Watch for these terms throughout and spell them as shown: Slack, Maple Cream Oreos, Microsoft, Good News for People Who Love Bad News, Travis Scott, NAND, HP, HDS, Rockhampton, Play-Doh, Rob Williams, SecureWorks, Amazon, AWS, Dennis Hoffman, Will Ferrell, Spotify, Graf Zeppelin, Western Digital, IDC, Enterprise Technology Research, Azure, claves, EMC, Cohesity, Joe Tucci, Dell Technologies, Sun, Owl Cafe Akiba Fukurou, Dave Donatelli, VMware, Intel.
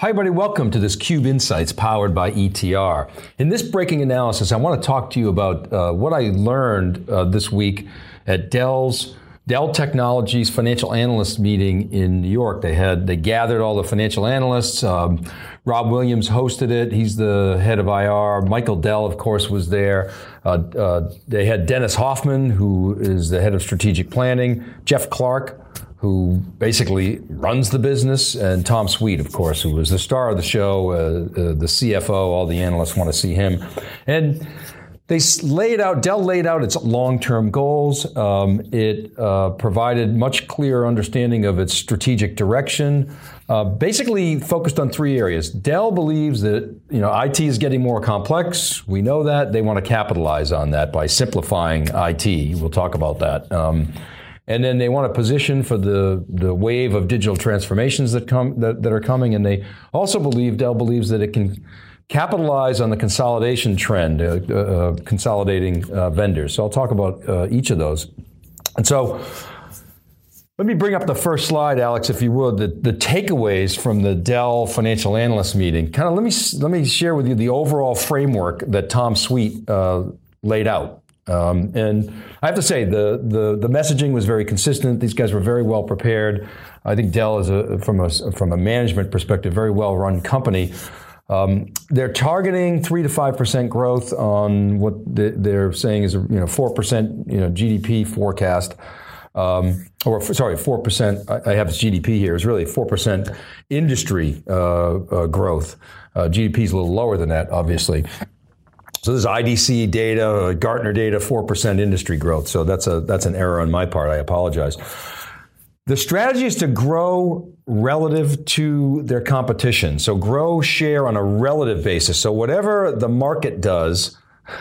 Hi everybody, welcome to this CUBE Insights powered by ETR. In this breaking analysis, I want to talk to you about what I learned this week at Dell Technologies financial analyst meeting in New York. They gathered all the financial analysts. Rob Williams hosted it. He's the head of IR. Michael Dell, of course, was there. They had Dennis Hoffman, who is the head of strategic planning. Jeff Clark, who basically runs the business, and Tom Sweet, of course, who was the star of the show, the CFO. All the analysts want to see him. And they laid out, Dell laid out its long-term goals. It provided much clearer understanding of its strategic direction, basically focused on three areas. Dell believes that, IT is getting more complex. We know that. They want to capitalize on that by simplifying IT. We'll talk about that. And then they want to position for the wave of digital transformations that are coming. And they also believe, Dell believes, that it can capitalize on the consolidation trend, consolidating vendors. So I'll talk about each of those. And so let me bring up the first slide, Alex, if you would, the takeaways from the Dell financial analyst meeting. Kind of let me share with you the overall framework that Tom Sweet laid out. And I have to say, the messaging was very consistent. These guys were very well prepared. I think Dell is, from a management perspective, very well-run company. They're targeting 3 to 5% growth on what they're saying is 4% GDP forecast. 4%, I have GDP here, is really 4% industry growth. GDP is a little lower than that, obviously. So this is IDC data, Gartner data, 4% industry growth. So that's an error on my part. I apologize. The strategy is to grow relative to their competition. So grow share on a relative basis. So whatever the market does,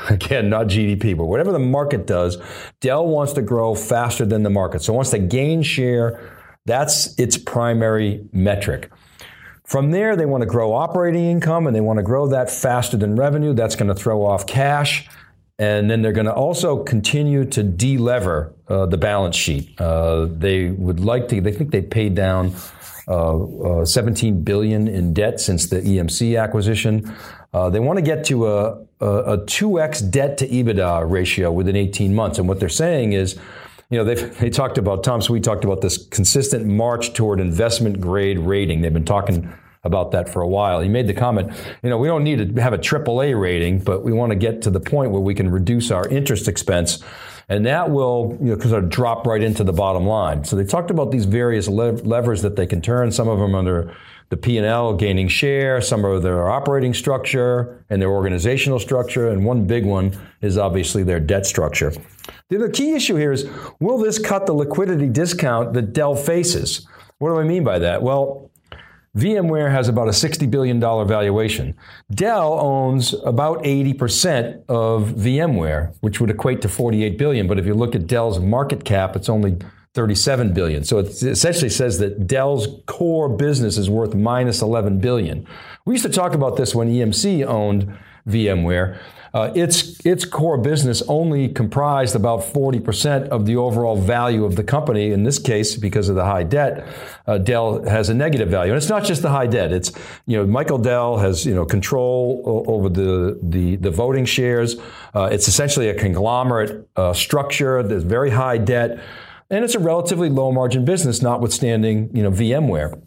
again, not GDP, but whatever the market does, Dell wants to grow faster than the market. So wants to gain share. That's its primary metric. From there, they want to grow operating income, and they want to grow that faster than revenue. That's going to throw off cash. And then they're going to also continue to de-lever the balance sheet. They think they paid down $17 billion in debt since the EMC acquisition. They want to get to a 2x debt to EBITDA ratio within 18 months. And what they're saying is, Tom Sweet talked about this consistent march toward investment grade rating. They've been talking about that for a while. He made the comment, we don't need to have a AAA rating, but we want to get to the point where we can reduce our interest expense. And that will, sort of drop right into the bottom line. So they talked about these various levers that they can turn. Some of them under the P&L, gaining share, some are their operating structure and their organizational structure. And one big one is obviously their debt structure. The key issue here is, will this cut the liquidity discount that Dell faces? What do I mean by that? Well, VMware has about a $60 billion valuation. Dell owns about 80% of VMware, which would equate to $48 billion. But if you look at Dell's market cap, it's only $37 billion. So it essentially says that Dell's core business is worth minus $11 billion. We used to talk about this when EMC owned VMware. Its core business only comprised about 40% of the overall value of the company. In this case, because of the high debt, Dell has a negative value. And it's not just the high debt. It's, Michael Dell has, control over the voting shares. It's essentially a conglomerate structure. There's very high debt. And it's a relatively low margin business, notwithstanding, VMware.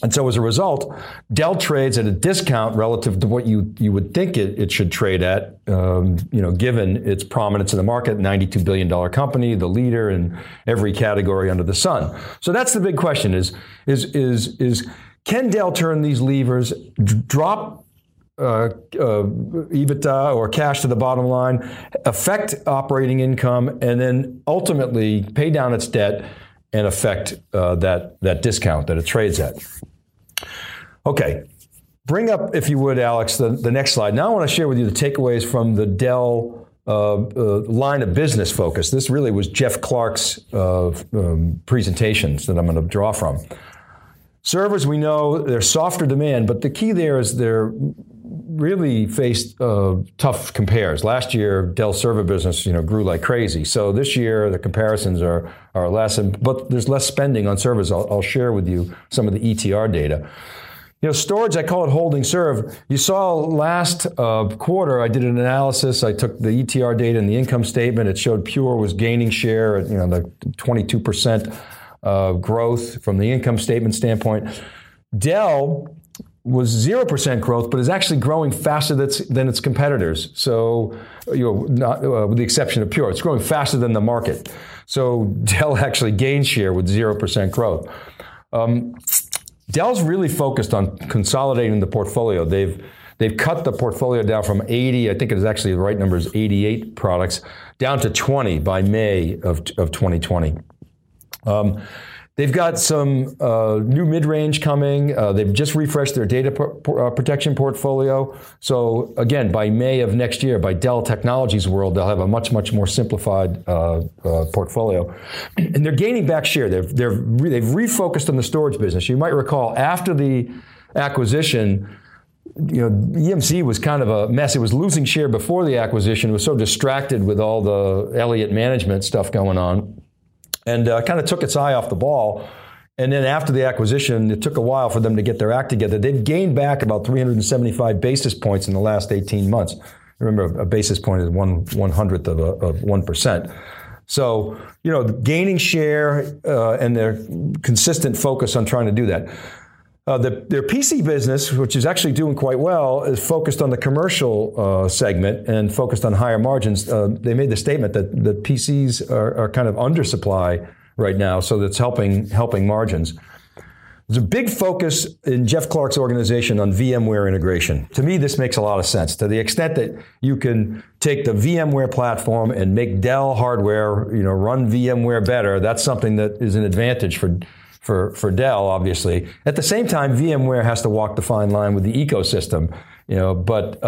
And so as a result, Dell trades at a discount relative to what you would think it should trade at, given its prominence in the market, $92 billion company, the leader in every category under the sun. So that's the big question is can Dell turn these levers, drop EBITDA or cash to the bottom line, affect operating income, and then ultimately pay down its debt and affect that discount that it trades at. Okay, bring up, if you would, Alex, the next slide. Now I want to share with you the takeaways from the Dell line of business focus. This really was Jeff Clark's presentations that I'm going to draw from. Servers, we know, they're softer demand, but the key there is they're really faced tough compares. Last year, Dell's server business, grew like crazy. So this year, the comparisons are less, but there's less spending on servers. I'll share with you some of the ETR data. You know, storage, I call it holding serve. You saw last quarter, I did an analysis. I took the ETR data and the income statement. It showed Pure was gaining share at, you know, the 22% growth from the income statement standpoint. Dell was 0% growth, but is actually growing faster than its competitors. So, you know, not, with the exception of Pure, it's growing faster than the market. So Dell actually gained share with 0% growth. Dell's really focused on consolidating the portfolio. They've cut the portfolio down from 80, I think it is actually the right number is 88 products, down to 20 by May of 2020. They've got some new mid-range coming. They've just refreshed their data protection portfolio. So again, by May of next year, by Dell Technologies world, they'll have a much, much more simplified portfolio. And they're gaining back share. They've refocused on the storage business. You might recall after the acquisition, you know, EMC was kind of a mess. It was losing share before the acquisition. It was so distracted with all the Elliott management stuff going on. And kind of took its eye off the ball. And then after the acquisition, it took a while for them to get their act together. They've gained back about 375 basis points in the last 18 months. Remember, a basis point is 1/100th of 1%. So, you know, gaining share and their consistent focus on trying to do that. Their PC business, which is actually doing quite well, is focused on the commercial segment and focused on higher margins. They made the statement that PCs are kind of undersupply right now, so that's helping margins. There's a big focus in Jeff Clark's organization on VMware integration. To me, this makes a lot of sense. To the extent that you can take the VMware platform and make Dell hardware, you know, run VMware better, that's something that is an advantage for Dell, obviously. At the same time, VMware has to walk the fine line with the ecosystem, you know. But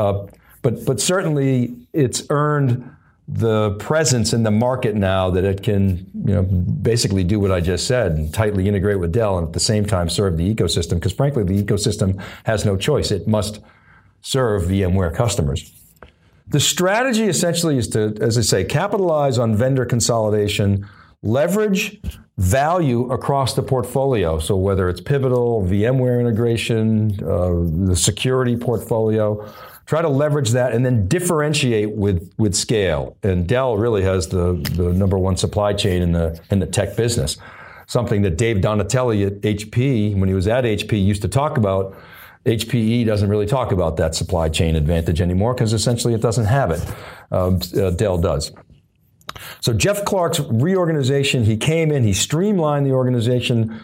certainly, it's earned the presence in the market now that it can, you know, basically do what I just said and tightly integrate with Dell and at the same time serve the ecosystem. Because frankly, the ecosystem has no choice; it must serve VMware customers. The strategy essentially is to, as I say, capitalize on vendor consolidation, leverage value across the portfolio. So whether it's Pivotal, VMware integration, the security portfolio, try to leverage that and then differentiate with scale. And Dell really has the number one supply chain in the tech business. Something that Dave Donatelli at HP, when he was at HP, used to talk about. HPE doesn't really talk about that supply chain advantage anymore because essentially it doesn't have it. Dell does. So Jeff Clark's reorganization, he came in, he streamlined the organization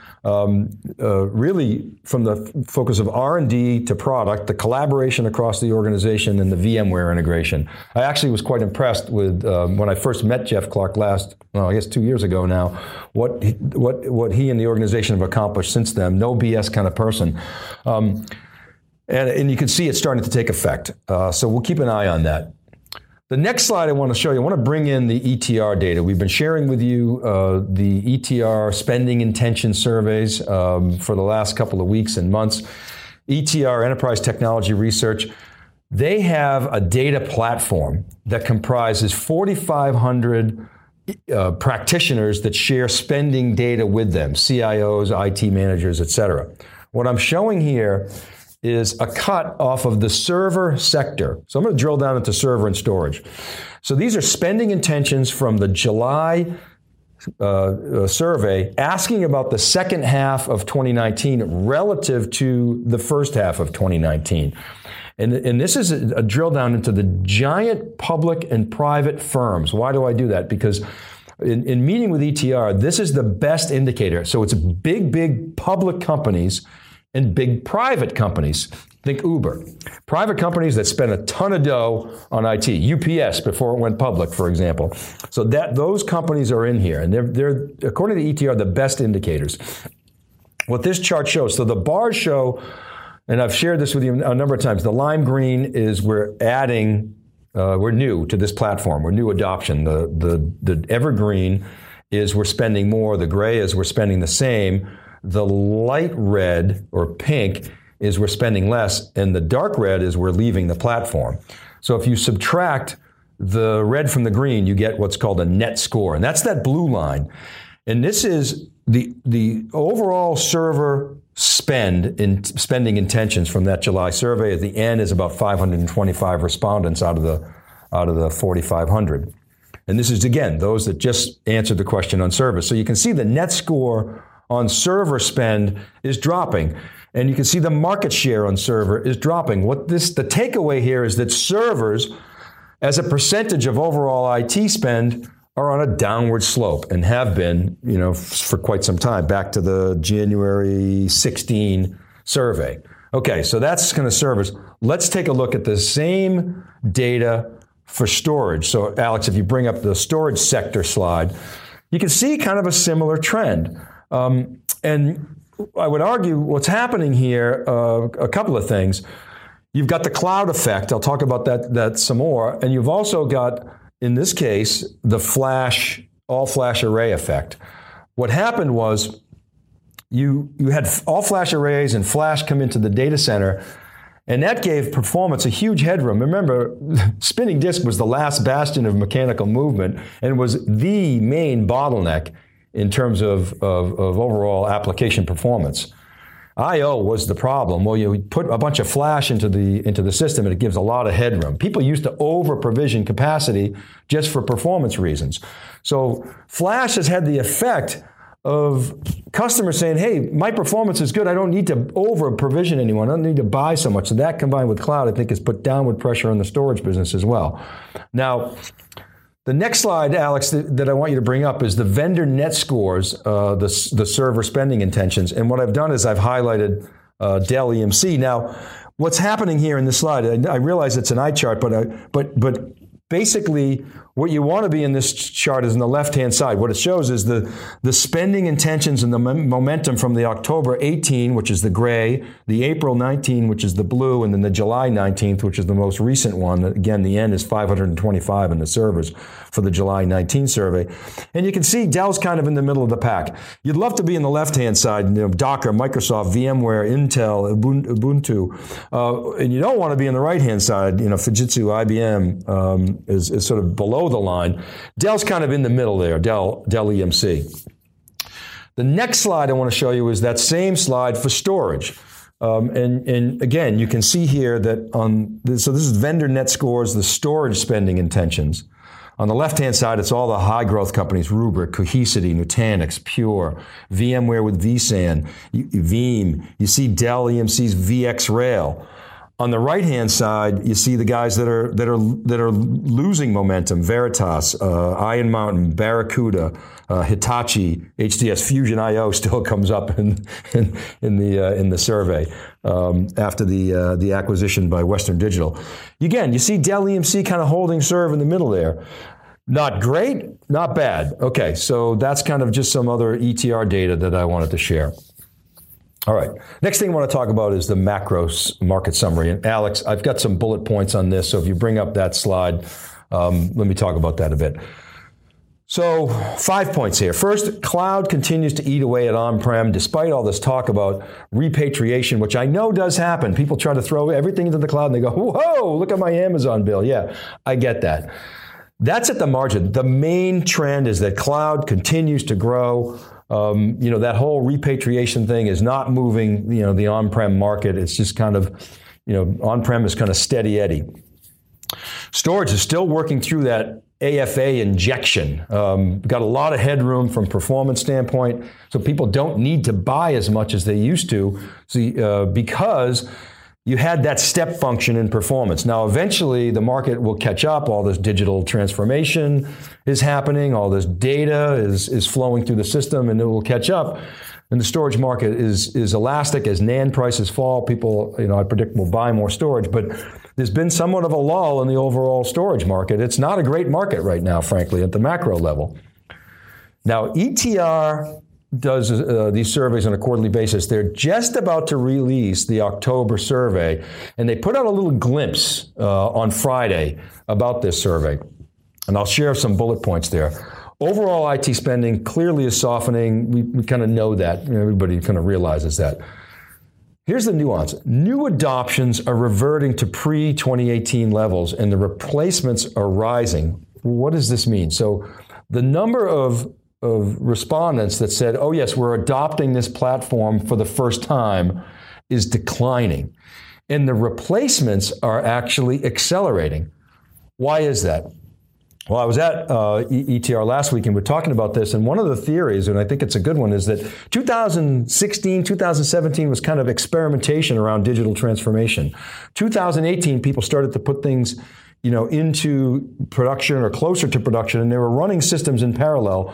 really from the focus of R&D to product, the collaboration across the organization, and the VMware integration. I actually was quite impressed with when I first met Jeff Clark I guess 2 years ago now, what he and the organization have accomplished since then. No BS kind of person. And you can see it's starting to take effect. So we'll keep an eye on that. The next slide I want to show you, I want to bring in the ETR data. We've been sharing with you the ETR spending intention surveys for the last couple of weeks and months. ETR, Enterprise Technology Research, they have a data platform that comprises 4,500 practitioners that share spending data with them, CIOs, IT managers, et cetera. What I'm showing here is a cut off of the server sector. So I'm going to drill down into server and storage. So these are spending intentions from the July survey asking about the second half of 2019 relative to the first half of 2019. And this is a drill down into the giant public and private firms. Why do I do that? Because in meeting with ETR, this is the best indicator. So it's big public companies and big private companies, think Uber. Private companies that spend a ton of dough on IT, UPS before it went public, for example. So that those companies are in here, and they're according to ETR, the best indicators. What this chart shows, so the bars show, and I've shared this with you a number of times, the lime green is we're new to this platform, we're new adoption. The evergreen is we're spending more, the gray is we're spending the same. The light red or pink is we're spending less, and the dark red is we're leaving the platform. So if you subtract the red from the green, you get what's called a net score, and that's that blue line. And this is the overall server spending intentions from that July survey. At the end is about 525 respondents out of the 4,500. And this is, again, those that just answered the question on service. So you can see the net score on server spend is dropping. And you can see the market share on server is dropping. The takeaway here is that servers, as a percentage of overall IT spend, are on a downward slope and have been, for quite some time, back to the January 16 survey. Okay, so that's kind of servers. Let's take a look at the same data for storage. So Alex, if you bring up the storage sector slide, you can see kind of a similar trend. And I would argue what's happening here, a couple of things. You've got the cloud effect. I'll talk about that some more. And you've also got, in this case, the all-flash array effect. What happened was you had all-flash arrays and flash come into the data center, and that gave performance a huge headroom. Remember, spinning disk was the last bastion of mechanical movement and was the main bottleneck in terms of overall application performance. I/O was the problem. Well, you put a bunch of flash into the system and it gives a lot of headroom. People used to over-provision capacity just for performance reasons. So flash has had the effect of customers saying, hey, my performance is good. I don't need to over-provision anyone. I don't need to buy so much. So that combined with cloud, I think, has put downward pressure on the storage business as well. Now, the next slide, Alex, that I want you to bring up is the vendor net scores, the server spending intentions. And what I've done is I've highlighted Dell EMC. Now, what's happening here in this slide, I realize it's an eye chart, but basically what you want to be in this chart is on the left-hand side. What it shows is the spending intentions and the momentum from the October 18, which is the gray, the April 19, which is the blue, and then the July 19th, which is the most recent one. Again, the end is 525 in the servers for the July 19 survey. And you can see Dell's kind of in the middle of the pack. You'd love to be in the left-hand side, Docker, Microsoft, VMware, Intel, Ubuntu. And you don't want to be in the right-hand side, Fujitsu, IBM is sort of below the line. Dell's kind of in the middle there, Dell EMC. The next slide I want to show you is that same slide for storage. And again, you can see here that so this is vendor net scores, the storage spending intentions. On the left-hand side, it's all the high-growth companies, Rubrik, Cohesity, Nutanix, Pure, VMware with vSAN, Veeam. You see Dell EMC's VxRail. On the right-hand side, you see the guys that are losing momentum: Veritas, Iron Mountain, Barracuda, Hitachi, HDS, Fusion IO still comes up in the survey after the acquisition by Western Digital. Again, you see Dell EMC kind of holding serve in the middle there. Not great, not bad. Okay, so that's kind of just some other ETR data that I wanted to share. All right. Next thing I want to talk about is the macro market summary. And Alex, I've got some bullet points on this. So if you bring up that slide, let me talk about that a bit. So 5 points here. First, cloud continues to eat away at on-prem despite all this talk about repatriation, which I know does happen. People try to throw everything into the cloud and they go, whoa, look at my Amazon bill. Yeah, I get that. That's at the margin. The main trend is that cloud continues to grow. That whole repatriation thing is not moving, the on-prem market. It's just kind of, on-prem is kind of steady eddy. Storage is still working through that AFA injection. Got a lot of headroom from performance standpoint. So people don't need to buy as much as they used to because you had that step function in performance. Now, eventually, the market will catch up. All this digital transformation is happening. All this data is flowing through the system, and it will catch up. And the storage market is elastic. As NAND prices fall, people, I predict will buy more storage. But there's been somewhat of a lull in the overall storage market. It's not a great market right now, frankly, at the macro level. Now, ETR does these surveys on a quarterly basis. They're just about to release the October survey, and they put out a little glimpse on Friday about this survey. And I'll share some bullet points there. Overall IT spending clearly is softening. We kind of know that. Everybody kind of realizes that. Here's the nuance. New adoptions are reverting to pre-2018 levels, and the replacements are rising. What does this mean? So the number of of respondents that said, oh yes, we're adopting this platform for the first time, is declining. And the replacements are actually accelerating. Why is that? Well, I was at ETR last week and we're talking about this. And one of the theories, and I think it's a good one, is that 2016, 2017 was kind of experimentation around digital transformation. 2018, people started to put things, you know, into production or closer to production, and they were running systems in parallel.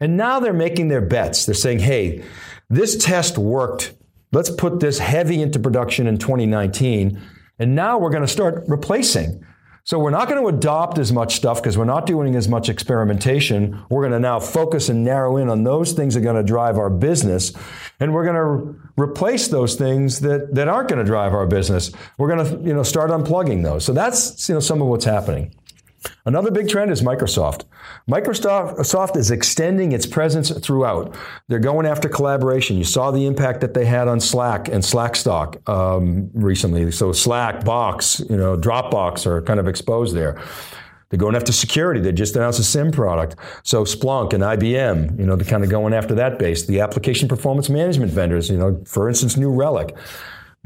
And now they're making their bets. They're saying, hey, this test worked. Let's put this heavy into production in 2019. And now we're going to start replacing. So we're not going to adopt as much stuff because we're not doing as much experimentation. We're going to now focus and narrow in on those things that are going to drive our business. And we're going to replace those things that aren't going to drive our business. We're going to, start unplugging those. So that's, some of what's happening. Another big trend is Microsoft. Microsoft is extending its presence throughout. They're going after collaboration. You saw the impact that they had on Slack and Slack stock recently. So Slack, Box, Dropbox are kind of exposed there. They're going after security. They just announced a SIM product. So Splunk and IBM, they're kind of going after that base. The application performance management vendors, for instance, New Relic.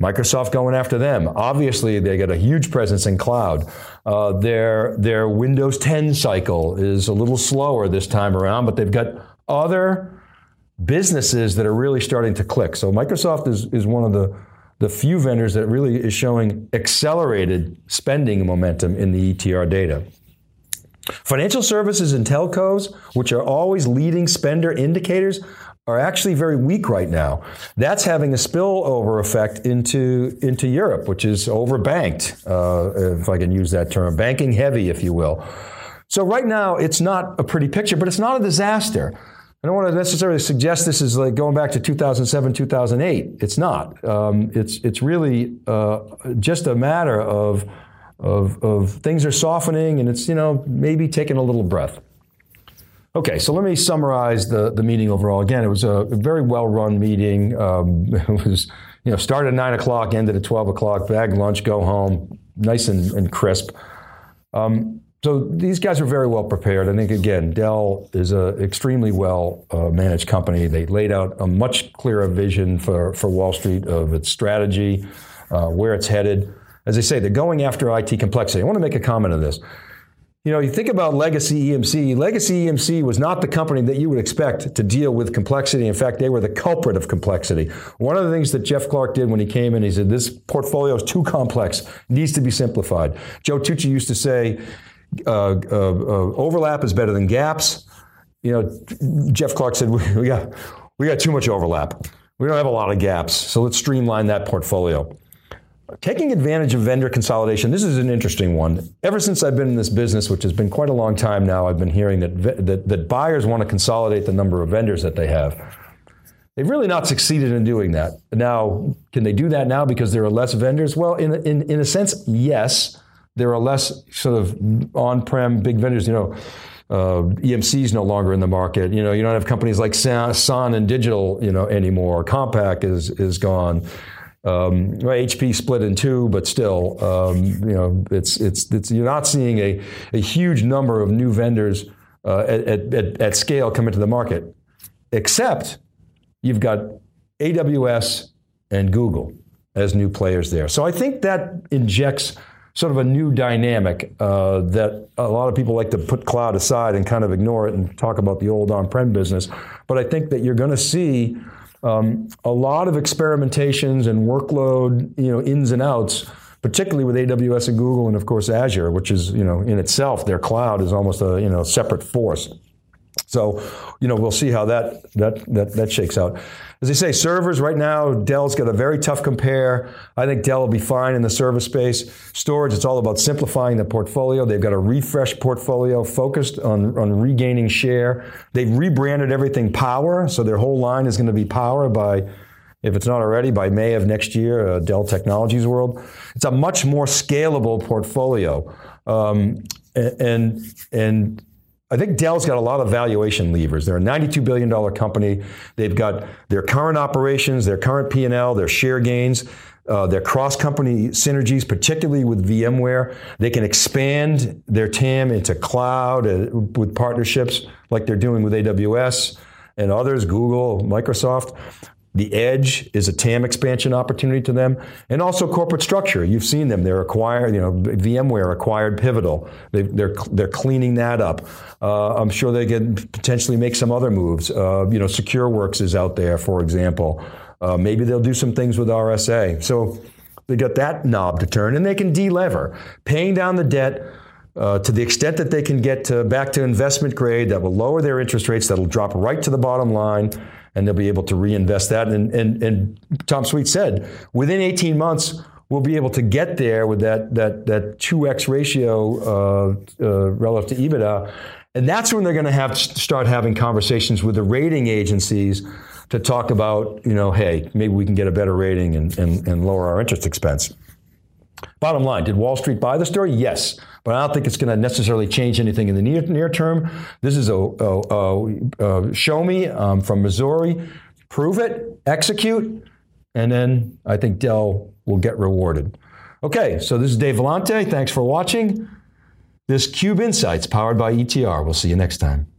Microsoft going after them. Obviously, they got a huge presence in cloud. Their Windows 10 cycle is a little slower this time around, but they've got other businesses that are really starting to click. So Microsoft is one of the few vendors that really is showing accelerated spending momentum in the ETR data. Financial services and telcos, which are always leading spender indicators, are actually very weak right now. That's having a spillover effect into Europe, which is overbanked, if I can use that term, banking heavy, if you will. So right now, it's not a pretty picture, but it's not a disaster. I don't want to necessarily suggest this is like going back to 2007, 2008. It's not. It's really just a matter of things are softening, and it's, maybe taking a little breath. Okay, so let me summarize the meeting overall. Again, it was a very well-run meeting. It was, started at 9 o'clock, ended at 12 o'clock, bag lunch, go home, nice and crisp. So these guys were very well prepared. I think, again, Dell is an extremely well-managed company. They laid out a much clearer vision for Wall Street of its strategy, where it's headed. As I say, they're going after IT complexity. I want to make a comment on this. You think about legacy EMC. Legacy EMC was not the company that you would expect to deal with complexity. In fact, they were the culprit of complexity. One of the things that Jeff Clark did when he came in, he said, this portfolio is too complex, needs to be simplified. Joe Tucci used to say, overlap is better than gaps. Jeff Clark said, we got too much overlap. We don't have a lot of gaps, so let's streamline that portfolio. Taking advantage of vendor consolidation, this is an interesting one. Ever since I've been in this business, which has been quite a long time now, I've been hearing that buyers want to consolidate the number of vendors that they have. They've really not succeeded in doing that. Now, can they do that now because there are less vendors? Well, in a sense, yes. There are less sort of on-prem big vendors. EMC is no longer in the market. You don't have companies like Sun and Digital, anymore. Compaq is gone. HP split in two, but still, it's you're not seeing a huge number of new vendors at scale come into the market, except you've got AWS and Google as new players there. So I think that injects sort of a new dynamic that a lot of people like to put cloud aside and kind of ignore it and talk about the old on-prem business. But I think that you're going to see a lot of experimentations and workload, ins and outs, particularly with AWS and Google and, of course, Azure, which is, in itself, their cloud is almost a, separate force. So, we'll see how that shakes out. As I say, servers right now, Dell's got a very tough compare. I think Dell will be fine in the server space. Storage, it's all about simplifying the portfolio. They've got a refreshed portfolio focused on regaining share. They've rebranded everything Power, so their whole line is going to be Power by, if it's not already, by May of next year, Dell Technologies World. It's a much more scalable portfolio. And I think Dell's got a lot of valuation levers. They're a $92 billion company. They've got their current operations, their current P&L, their share gains. Their cross-company synergies, particularly with VMware. They can expand their TAM into cloud with partnerships like they're doing with AWS and others, Google, Microsoft. The edge is a TAM expansion opportunity to them. And also corporate structure. You've seen them. They're acquired, VMware acquired Pivotal. They're cleaning that up. I'm sure they can potentially make some other moves. SecureWorks is out there, for example. Maybe they'll do some things with RSA. So they got that knob to turn, and they can de-lever, paying down the debt to the extent that they can get back to investment grade. That will lower their interest rates. That'll drop right to the bottom line, and they'll be able to reinvest that. And Tom Sweet said, within 18 months, we'll be able to get there with that 2x ratio relative to EBITDA. And that's when they're going to start having conversations with the rating agencies to talk about, hey, maybe we can get a better rating and lower our interest expense. Bottom line, did Wall Street buy the story? Yes, but I don't think it's going to necessarily change anything in the near term. This is a show me from Missouri, prove it, execute, and then I think Dell will get rewarded. Okay, so this is Dave Vellante. Thanks for watching. This Cube Insights powered by ETR. We'll see you next time.